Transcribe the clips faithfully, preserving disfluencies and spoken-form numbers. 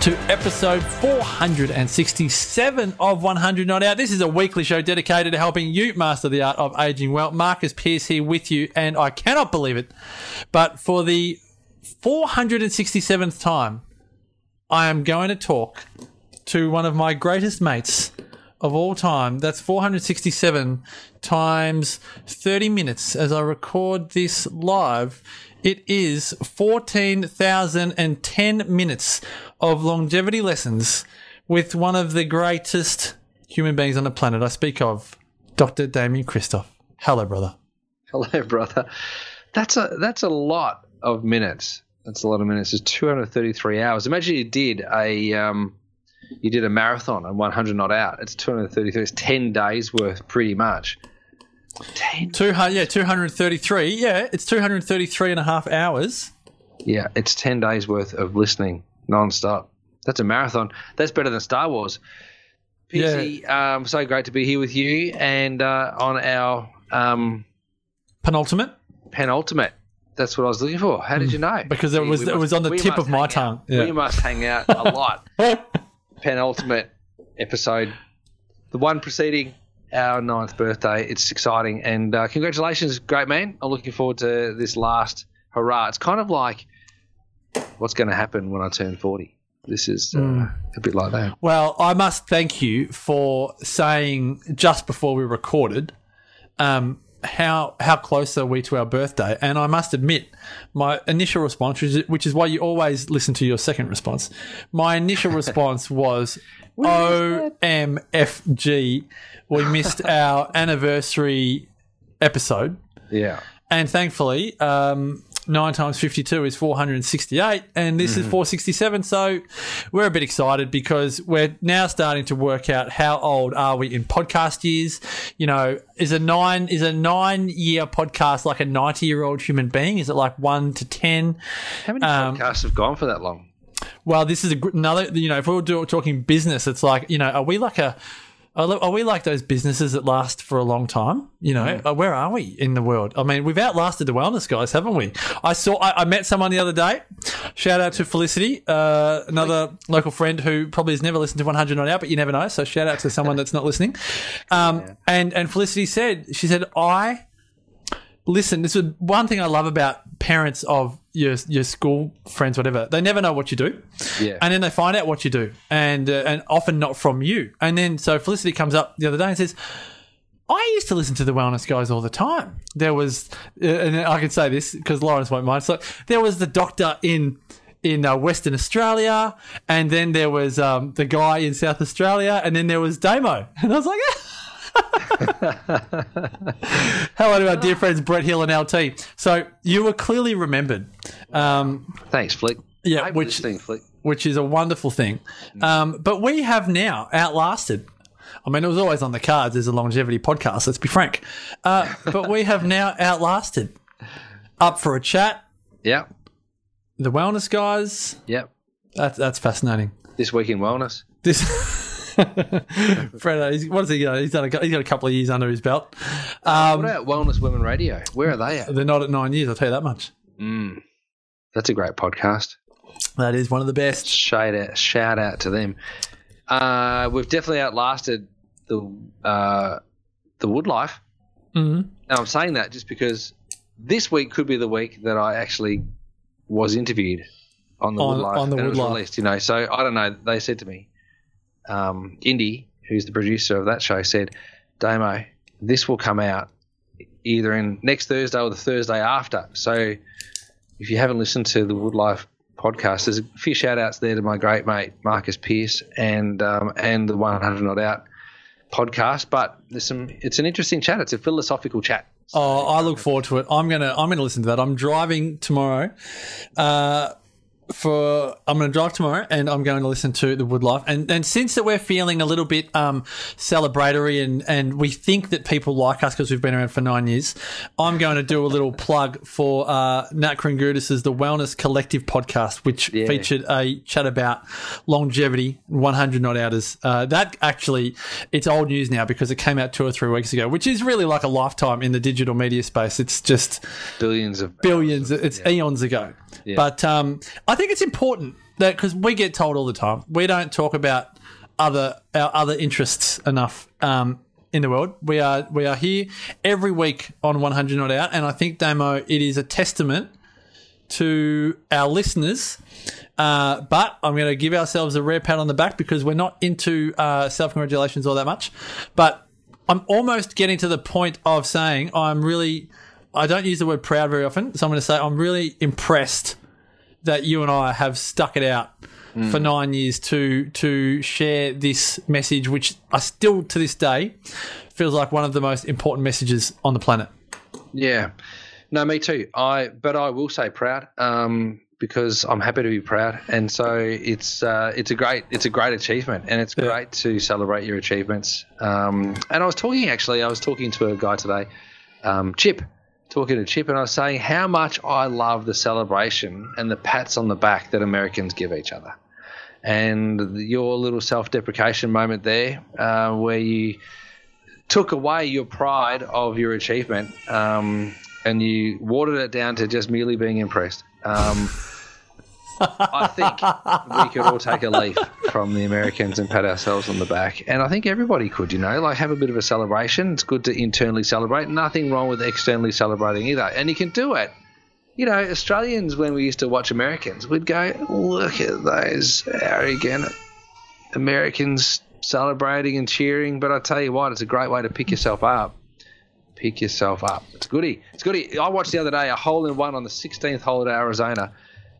to episode four hundred sixty-seven of one hundred Not Out. This is a weekly show dedicated to helping you master the art of aging well. Marcus Pearce here with you, and I cannot believe it, but for the four hundred sixty-seventh time, I am going to talk to one of my greatest mates of all time. That's four hundred sixty-seven times thirty minutes as I record this live. It is fourteen thousand ten minutes of longevity lessons with one of the greatest human beings on the planet. I speak of Doctor Damien Christoph. Hello, brother. Hello, brother. That's a that's a lot of minutes. That's a lot of minutes. It's two hundred thirty-three hours. Imagine you did a um, you did a marathon on one hundred Not Out. It's two hundred thirty-three. It's ten days worth, pretty much. two hundred, yeah, two hundred thirty-three. Yeah, it's two hundred thirty-three and a half hours. Yeah, it's ten days worth of listening nonstop. That's a marathon. That's better than Star Wars. P C, yeah. Um, so great to be here with you and uh, on our um, penultimate. Penultimate. That's what I was looking for. How did you know? Because it was Gee, it was must, on the tip of my out. tongue. Yeah. We must hang out a lot. Penultimate episode, the one preceding our ninth birthday. It's exciting, and uh, congratulations, great man. I'm looking forward to this last hurrah. It's kind of like what's going to happen when I turn forty. This is uh, mm. a bit like that. Well, I must thank you for saying just before we recorded um, how how close are we to our birthday, and I must admit my initial response, which is why you always listen to your second response, my initial response was, O M F G, we missed our anniversary episode. Yeah. And thankfully, um, nine times fifty-two is four hundred sixty-eight, and this mm-hmm. is four sixty-seven. So we're a bit excited because we're now starting to work out how old are we in podcast years. You know, is a nine is a nine-year podcast like a ninety-year-old human being? Is it like one to ten? How many um, podcasts have gone for that long? Well, this is another, you know, if we were talking business, it's like, you know, are we like a, are we like those businesses that last for a long time? You know, yeah. Where are we in the world? I mean, we've outlasted the wellness guys, haven't we? I saw, I, I met someone the other day. Shout out to Felicity, uh, another like, local friend who probably has never listened to one hundred Not Out, but you never know. So shout out to someone that's not listening. Um, yeah. And, and Felicity said, she said, I listen, this is one thing I love about parents of your your school friends, whatever. They never know what you do, yeah. And then they find out what you do, and uh, and often not from you. And then so Felicity comes up the other day and says, I used to listen to the wellness guys all the time. There was, uh, and I can say this because Lawrence won't mind. So there was the doctor in in uh, Western Australia, and then there was um, the guy in South Australia, and then there was Damo. And I was like, yeah. Hello to our dear friends Brett Hill and L T. So you were clearly remembered. Um, Thanks, Flick. Yeah, which, thing, Flick. which is a wonderful thing. Um, but we have now outlasted. I mean, it was always on the cards as a longevity podcast, let's be frank. Uh, but we have now outlasted. Up for a chat. Yeah. The wellness guys. Yep. That, that's fascinating. This week in wellness. This. Fredo, he's, what is he? He's done. A, he's got a couple of years under his belt. Um, what about Wellness Women Radio? Where are they at? They're not at nine years. I'll tell you that much. Mm, that's a great podcast. That is one of the best. Shout out! Shout out to them. Uh, we've definitely outlasted the uh, the wood life. Mm-hmm. Now I'm saying that just because this week could be the week that I actually was interviewed on the on, wood life on the wood life. Released, you know, so I don't know. They said to me. Um, Indy, who's the producer of that show, said, Damo, this will come out either in next Thursday or the Thursday after. So if you haven't listened to the Woodlife podcast, there's a few shout-outs there to my great mate Marcus Pearce and um, and the one hundred Not Out podcast. But there's some. It's an interesting chat. It's a philosophical chat. So oh, I look forward to it. I'm gonna I'm gonna listen to that. I'm driving tomorrow. Uh, for I'm going to drive tomorrow and I'm going to listen to The Woodlife. And and since that we're feeling a little bit um, celebratory and, and we think that people like us because we've been around for nine years, I'm going to do a little plug for uh, Nat Kringoudis' The Wellness Collective podcast, which yeah. featured a chat about longevity, one hundred Not Outers. Uh, that actually, it's old news now because it came out two or three weeks ago, which is really like a lifetime in the digital media space. It's just billions of billions. Of, it's yeah. eons ago. Yeah. But um, I think it's important that because we get told all the time we don't talk about other our other interests enough um, in the world. We are we are here every week on one hundred Not Out, and I think Damo, it is a testament to our listeners. Uh, but I'm going to give ourselves a rare pat on the back because we're not into uh, self-congratulations all that much. But I'm almost getting to the point of saying I'm really. I don't use the word proud very often, so I'm going to say I'm really impressed that you and I have stuck it out mm. for nine years to to share this message, which I still to this day feels like one of the most important messages on the planet. Yeah. No, me too. I But I will say proud um, because I'm happy to be proud, and so it's uh, it's a great it's a great achievement, and it's yeah. great to celebrate your achievements. Um, and I was talking actually, I was talking to a guy today, um, Chip. Talking to Chip, and I was saying how much I love the celebration and the pats on the back that Americans give each other. And your little self-deprecation moment there uh, where you took away your pride of your achievement um, and you watered it down to just merely being impressed. Um, I think we could all take a leaf from the Americans and pat ourselves on the back. And I think everybody could, you know, like have a bit of a celebration. It's good to internally celebrate. Nothing wrong with externally celebrating either. And you can do it. You know, Australians, when we used to watch Americans, we'd go, look at those arrogant Americans celebrating and cheering. But I tell you what, it's a great way to pick yourself up. Pick yourself up. It's goody. It's goody. I watched the other day a hole in one on the sixteenth hole at Arizona,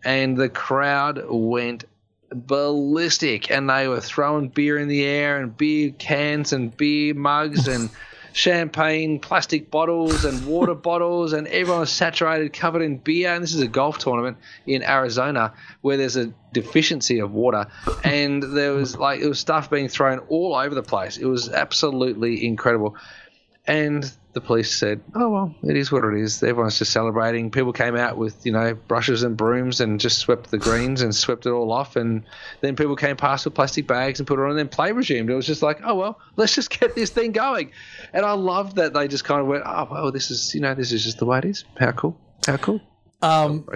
and the crowd went ballistic, and they were throwing beer in the air and beer cans and beer mugs and champagne plastic bottles and water bottles, and everyone was saturated, covered in beer. And this is a golf tournament in Arizona where there's a deficiency of water, and there was like it was stuff being thrown all over the place. It was absolutely incredible. And the police said, oh, well, it is what it is. Everyone's just celebrating. People came out with, you know, brushes and brooms and just swept the greens and swept it all off. And then people came past with plastic bags and put it on, and then play resumed. It was just like, oh, well, let's just get this thing going. And I love that they just kind of went, oh, well, this is, you know, this is just the way it is. How cool. How cool. Um,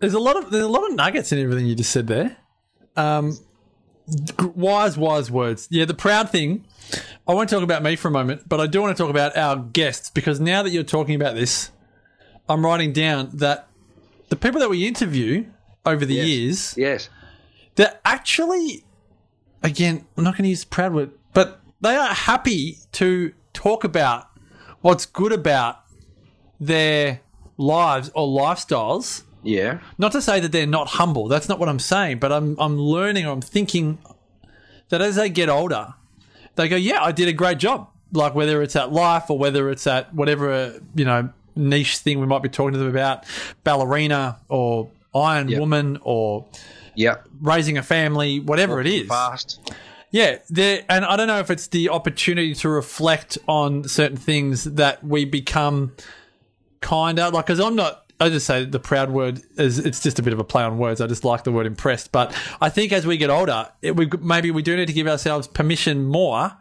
there's a lot of there's a lot of nuggets in everything you just said there. Um, wise, wise words. Yeah, the proud thing. I won't talk about me for a moment, but I do want to talk about our guests, because now that you're talking about this, I'm writing down that the people that we interview over the yes. years, yes, they're actually, again, I'm not going to use proud word, but they are happy to talk about what's good about their lives or lifestyles. Yeah. Not to say that they're not humble. That's not what I'm saying, but I'm I'm learning, I'm thinking that as they get older, they go, yeah, I did a great job, like whether it's at life or whether it's at whatever, you know, niche thing we might be talking to them about, ballerina or Iron yep. Woman or yep. raising a family, whatever it is. Fast. Yeah. And I don't know if it's the opportunity to reflect on certain things that we become kinder. Like, because I'm not, I just say the proud word is it's just a bit of a play on words. I just like the word impressed. But I think as we get older, it, we, maybe we do need to give ourselves permission more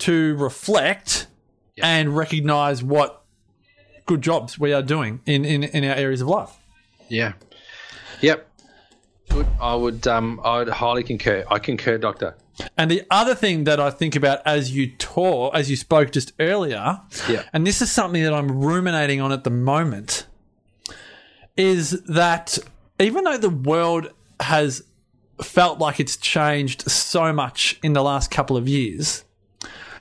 to reflect yep. and recognise what good jobs we are doing in, in, in our areas of life. Yeah. Yep. I would um, I would highly concur. I concur, Doctor. And the other thing that I think about as you talk, as you spoke just earlier, yep. and this is something that I'm ruminating on at the moment, is that even though the world has felt like it's changed so much in the last couple of years,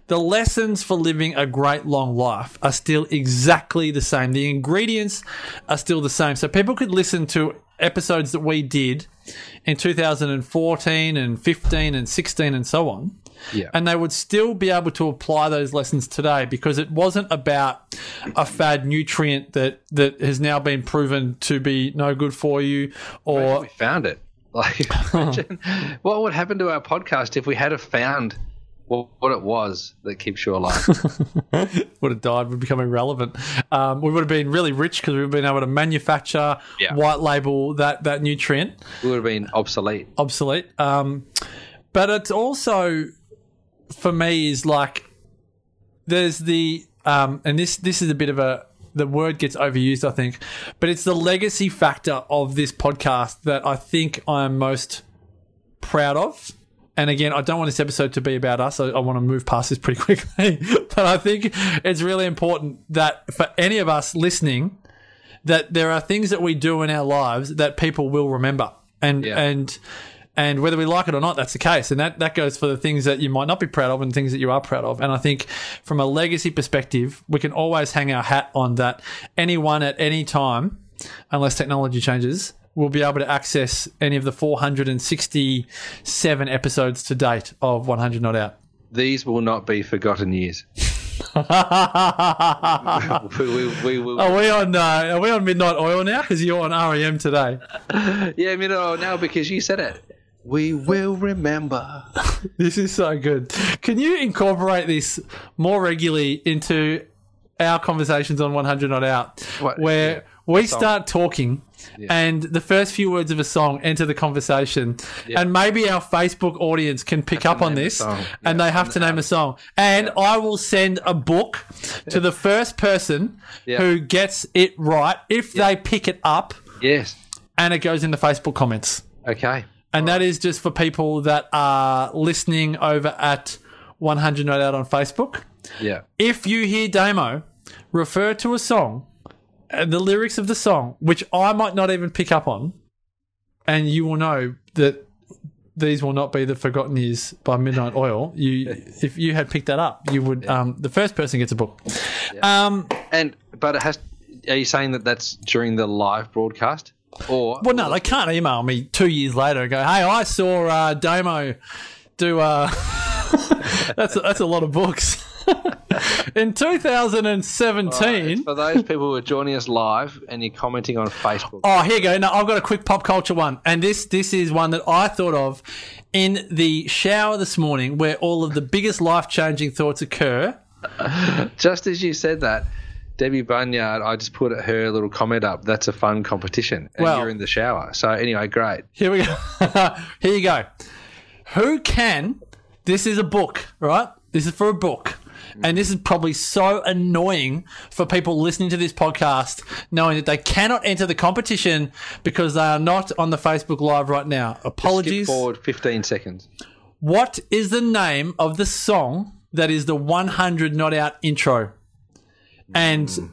the lessons for living a great long life are still exactly the same. The ingredients are still the same. So people could listen to episodes that we did in two thousand fourteen and fifteen and sixteen and so on, yeah. and they would still be able to apply those lessons today, because it wasn't about a fad nutrient that, that has now been proven to be no good for you, or we found it. Like, imagine what would happen to our podcast if we had have found what, what it was that keeps you alive. Would have died, would become irrelevant. Um, we would have been really rich because we would have been able to manufacture, yeah. white label that, that nutrient. We would have been obsolete. Obsolete. Um, but it's also, for me, is like there's the um, – and this this is a bit of a – the word gets overused, I think, but it's the legacy factor of this podcast that I think I'm most proud of. And again, I don't want this episode to be about us. I, I want to move past this pretty quickly. But I think it's really important that for any of us listening, that there are things that we do in our lives that people will remember. And yeah. and and whether we like it or not, that's the case. And that, that goes for the things that you might not be proud of and things that you are proud of. And I think from a legacy perspective, we can always hang our hat on that. Anyone at any time, unless technology changes, we'll be able to access any of the four hundred sixty-seven episodes to date of one hundred Not Out. These will not be forgotten years. we, we, we, we, are we on? Uh, are we on Midnight Oil now? Because you're on R E M today. Yeah, Midnight Oil now because you said it. We will remember. This is so good. Can you incorporate this more regularly into our conversations on one hundred Not Out, what? where yeah. we start talking? Yeah. And the first few words of a song enter the conversation, yeah. and maybe our Facebook audience can pick up on this, yeah. and they have to name a song. And yeah. I will send a book to the first person yeah. who gets it right if yeah. they pick it up. Yes, and it goes in the Facebook comments. Okay, and All that right. is just for people that are listening over at one hundred Not Out on Facebook. Yeah, if you hear Damo refer to a song. And the lyrics of the song, which I might not even pick up on, and you will know that these will not be the forgotten years by Midnight Oil. You, if you had picked that up, you would. Yeah. Um, the first person gets a book. Yeah. Um, and but it has. Are you saying that that's during the live broadcast? Or well, no, they can't email me two years later and go, "Hey, I saw uh, Damo do." Uh, that's that's a lot of books. In two thousand seventeen. Right, for those people who are joining us live and you're commenting on Facebook. Oh, here you go. No, I've got a quick pop culture one. And this this is one that I thought of in the shower this morning where all of the biggest life-changing thoughts occur. Just as you said that, Debbie Bunyard, I just put her little comment up. That's a fun competition. And well, you're in the shower. So anyway, great. Here we go. Here you go. Who can – this is a book, right? This is for a book. And this is probably so annoying for people listening to this podcast, knowing that they cannot enter the competition because they are not on the Facebook Live right now. Apologies. Just skip forward fifteen seconds. What is the name of the song that is the one hundred Not Out intro? And mm.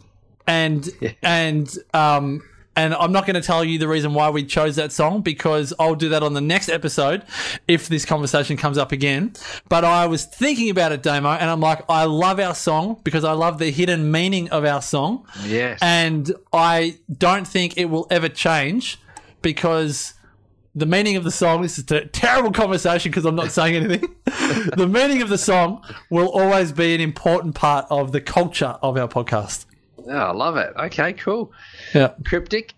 and yeah. and um. And I'm not going to tell you the reason why we chose that song because I'll do that on the next episode if this conversation comes up again. But I was thinking about it, Damo, and I'm like, I love our song because I love the hidden meaning of our song. Yes. And I don't think it will ever change because the meaning of the song, this is a terrible conversation because I'm not saying anything. The meaning of the song will always be an important part of the culture of our podcast. Oh, I love it. Okay, cool. Yeah. Cryptic.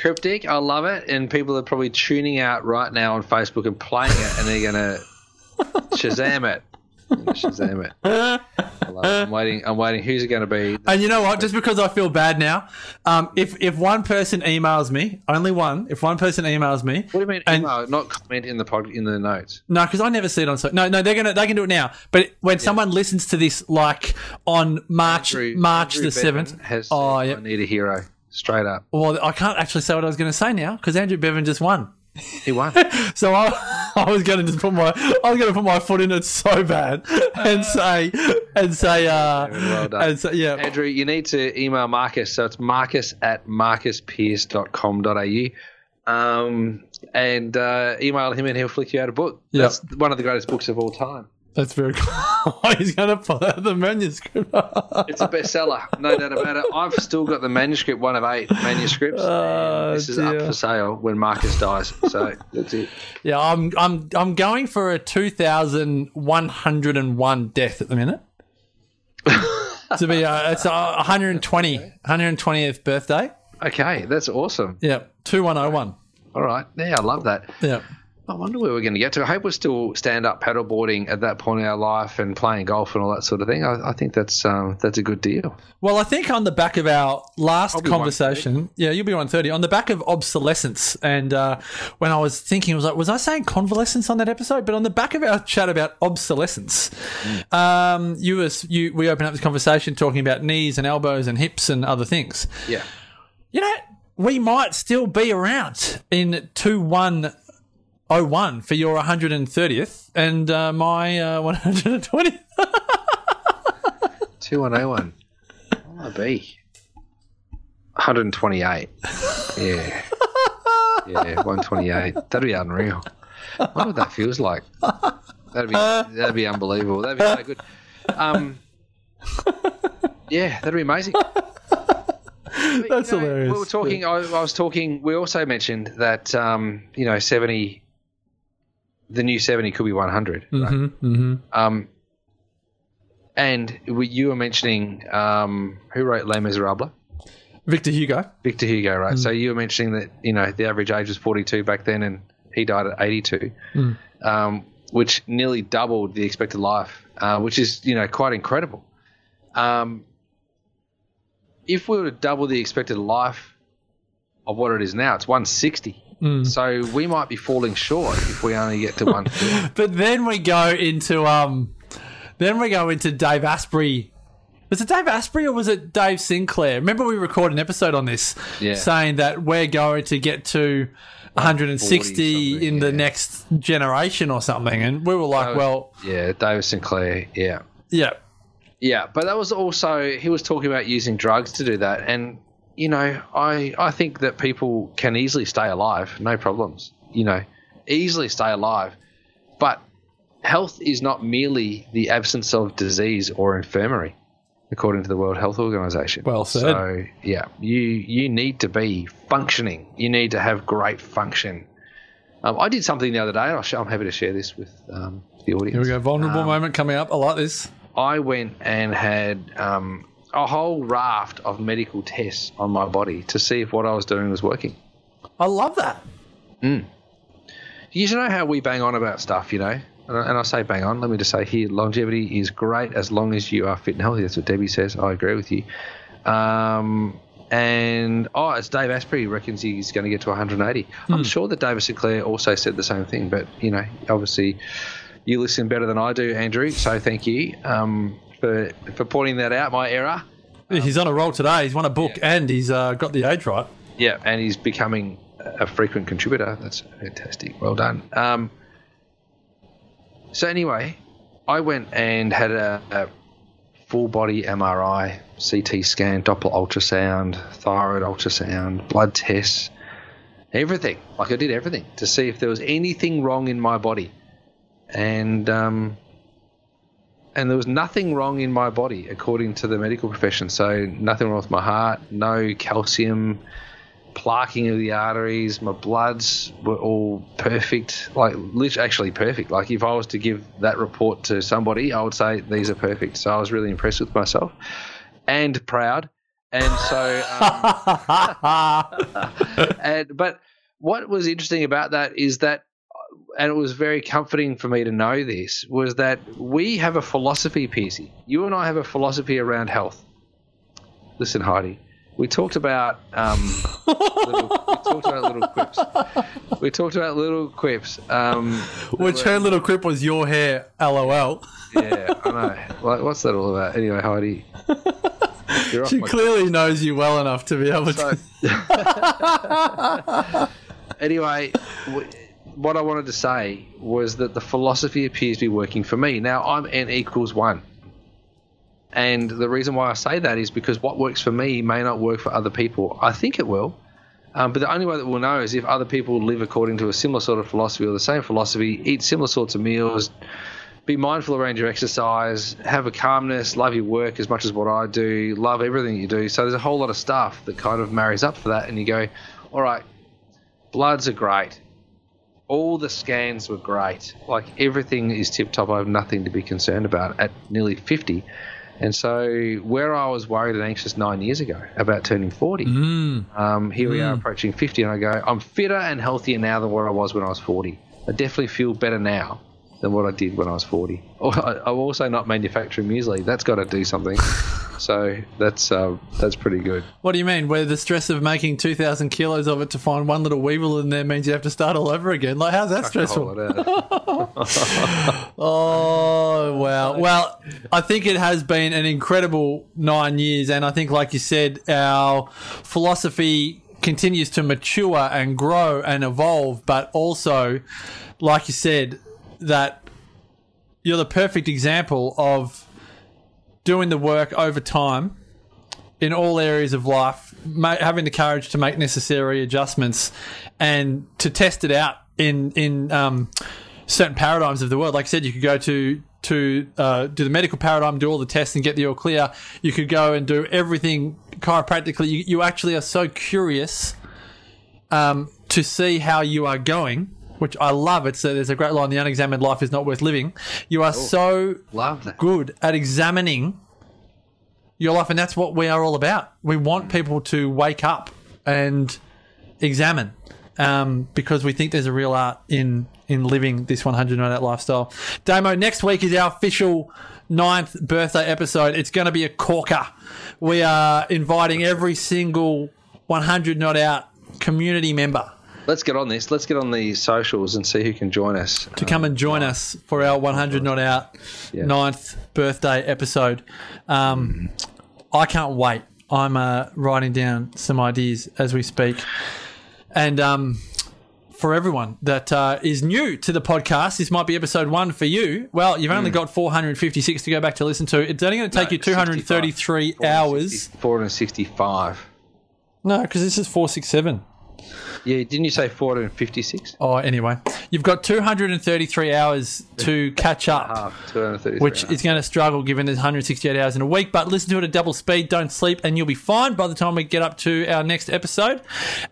Cryptic. I love it. And people are probably tuning out right now on Facebook and playing it and they're going to Shazam it. Shazam it. I love it. I'm waiting. I'm waiting. Who's it going to be? And you know what? Just because I feel bad now, um, if, if one person emails me, only one, if one person emails me. What do you mean and, email? Not comment in the pod, in the notes. No, because I never see it on social. No, no, they're gonna they can do it now. But when yeah. someone listens to this, like on March Andrew, March Andrew the seventh, has oh, said, yep. I need a hero. Straight up. Well, I can't actually say what I was going to say now because Andrew Bevan just won. He won. So I, I was going to just put my, I was going to put my foot in it so bad, and say, and say, uh, well done. And say, yeah. Andrew, you need to email Marcus. So it's Marcus at Marcus Pearce dot com dot a u, um, and uh, email him and he'll flick you out a book. Yep. That's one of the greatest books of all time. That's very cool. He's going to pull out the manuscript. It's a bestseller, no doubt about it. I've still got the manuscript, one of eight manuscripts. Oh, this dear. Is up for sale when Marcus dies. So that's it. Yeah, I'm I'm I'm going for a two thousand one hundred one death at the minute. To be uh, it's uh, one hundred twenty, one hundred twentieth birthday. Okay, that's awesome. Yeah, two one oh one. All right. Yeah, I love that. Yeah. I wonder where we're going to get to. I hope we're still stand-up paddleboarding at that point in our life and playing golf and all that sort of thing. I, I think that's um, that's a good deal. Well, I think on the back of our last conversation, yeah, you'll be one thirty, on the back of obsolescence, and uh, when I was thinking, I was like, was I saying convalescence on that episode? But on the back of our chat about obsolescence, mm. um, you was, you we opened up this conversation talking about knees and elbows and hips and other things. Yeah. You know, we might still be around in two one oh one for your one hundred thirtieth and uh, my uh, one hundred twentieth. two one oh one. What might be? one hundred twenty-eight. Yeah. Yeah, one twenty-eight. That'd be unreal. I wonder what that feels like. That'd be that'd be unbelievable. That'd be so good. Um, yeah, that'd be amazing. But, that's you know, hilarious. We were talking. Yeah. I, I was talking. We also mentioned that um, you know seventy. The new seventy could be one hundred. Right? Mm-hmm, mm-hmm. Um, and we, you were mentioning um, who wrote Les Misérables? Victor Hugo. Victor Hugo, right. Mm. So you were mentioning that, you know, the average age was forty-two back then and he died at eighty-two, mm. um, which nearly doubled the expected life, uh, which is, you know, quite incredible. Um, if we were to double the expected life of what it is now, it's one hundred sixty. Mm. So we might be falling short if we only get to one. But then we go into um, then we go into Dave Asprey. Was it Dave Asprey or was it Dave Sinclair? Remember we recorded an episode on this, yeah. saying that we're going to get to one hundred sixty in yeah. the next generation or something, and we were like, David, well, yeah, David Sinclair, yeah, yeah, yeah. But that was also he was talking about using drugs to do that, and. You know, I, I think that people can easily stay alive, no problems, you know, easily stay alive. But health is not merely the absence of disease or infirmary, according to the World Health Organization. Well said. So, yeah, you, you need to be functioning. You need to have great function. Um, I did something the other day. I'll sh- I'm happy to share this with um, the audience. Here we go. Vulnerable um, moment coming up. I like this. I went and had um, – a whole raft of medical tests on my body to see if what I was doing was working. I love that. Mm. You know how we bang on about stuff, you know, and I, and I say bang on. Let me just say here, longevity is great as long as you are fit and healthy. That's what Debbie says. I agree with you. Um, and, oh, it's Dave Asprey reckons he's going to get to one hundred eighty. Mm. I'm sure that David Sinclair also said the same thing, but, you know, obviously you listen better than I do, Andrew, so thank you. Um For, for pointing that out, my error. Um, he's on a roll today. He's won a book yeah. and he's uh, got the age right. Yeah, and he's becoming a frequent contributor. That's fantastic. Well done. Um, so anyway, I went and had a, a full-body M R I, C T scan, Doppler ultrasound, thyroid ultrasound, blood tests, everything. Like I did everything to see if there was anything wrong in my body. And... Um, And there was nothing wrong in my body, according to the medical profession. So nothing wrong with my heart, no calcium, plaquing of the arteries. My bloods were all perfect, like literally actually perfect. Like if I was to give that report to somebody, I would say these are perfect. So I was really impressed with myself and proud. And so, um, and, but what was interesting about that is that, and it was very comforting for me to know this, was that we have a philosophy, Piercy. You and I have a philosophy around health. Listen, Heidi, we talked about um, little, we talked about little quips. We talked about little quips. Um, Which her little quip was your hair, LOL. Yeah, I know. Like, what's that all about? Anyway, Heidi. She clearly guess. knows you well enough to be able so, to. Anyway, we, what I wanted to say was that the philosophy appears to be working for me. Now, I'm N equals one. And the reason why I say that is because what works for me may not work for other people. I think it will. Um, but the only way that we'll know is if other people live according to a similar sort of philosophy or the same philosophy, eat similar sorts of meals, be mindful around your exercise, have a calmness, love your work as much as what I do, love everything you do. So there's a whole lot of stuff that kind of marries up for that. And you go, all right, bloods are great. All the scans were great. Like everything is tip top. I have nothing to be concerned about at nearly fifty. And so where I was worried and anxious nine years ago about turning forty, mm. um, here we mm. are approaching fifty, and I go, I'm fitter and healthier now than what I was when I was forty. I definitely feel better now than what I did when I was forty. I'm also not manufacturing muesli. That's got to do something. So that's uh, that's pretty good. What do you mean? Where the stress of making two thousand kilos of it to find one little weevil in there means you have to start all over again? Like, how's that stressful? Oh, wow. Well, I think it has been an incredible nine years. And I think, like you said, our philosophy continues to mature and grow and evolve. But also, like you said, that you're the perfect example of doing the work over time in all areas of life, ma- having the courage to make necessary adjustments and to test it out in in um, certain paradigms of the world. Like I said, you could go to to uh, do the medical paradigm, do all the tests and get the all clear. You could go and do everything chiropractically. You, you actually are so curious um, to see how you are going, which I love. It's a, there's a great line, the unexamined life is not worth living. You are oh, so good at examining your life, and that's what we are all about. We want people to wake up and examine um, because we think there's a real art in, in living this one hundred Not Out lifestyle. Damo, next week is our official ninth birthday episode. It's going to be a corker. We are inviting every single one hundred Not Out community member. Let's get on this. Let's get on the socials and see who can join us. To come and join us for our one hundred Not Out yeah. ninth birthday episode. Um, mm. I can't wait. I'm uh, writing down some ideas as we speak. And um, for everyone that uh, is new to the podcast, this might be episode one for you. Well, you've only mm. got four hundred fifty-six to go back to listen to. It's only going to take no, you two hundred thirty-three hours. four hundred sixty-five. No, because this is four sixty-seven. Yeah, didn't you say four hundred fifty-six? Oh, anyway. You've got two hundred thirty-three hours to catch up, which is going to struggle given there's one hundred sixty-eight hours in a week, but listen to it at double speed, don't sleep, and you'll be fine by the time we get up to our next episode.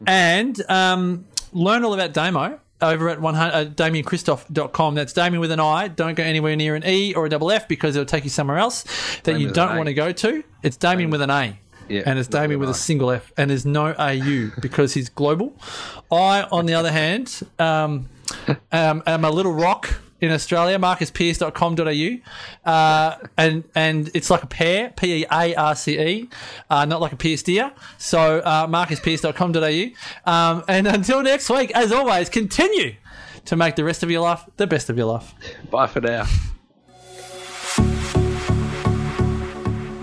And um, learn all about Damo over at damien christoph dot com. That's Damien with an I. Don't go anywhere near an E or a double F because it'll take you somewhere else that Damien you don't want to go to. It's Damien, Damien with an A. Yeah, and it's Damien with a single F, and there's no A U because he's global. I, on the other hand, um, am, am a little rock in Australia, marcus pearce dot com dot a u, uh, and, and it's like a pear, P E A R C E, uh, not like a Pierce deer, so uh, marcus pearce dot com dot a u. Um, and until next week, as always, continue to make the rest of your life the best of your life. Bye for now.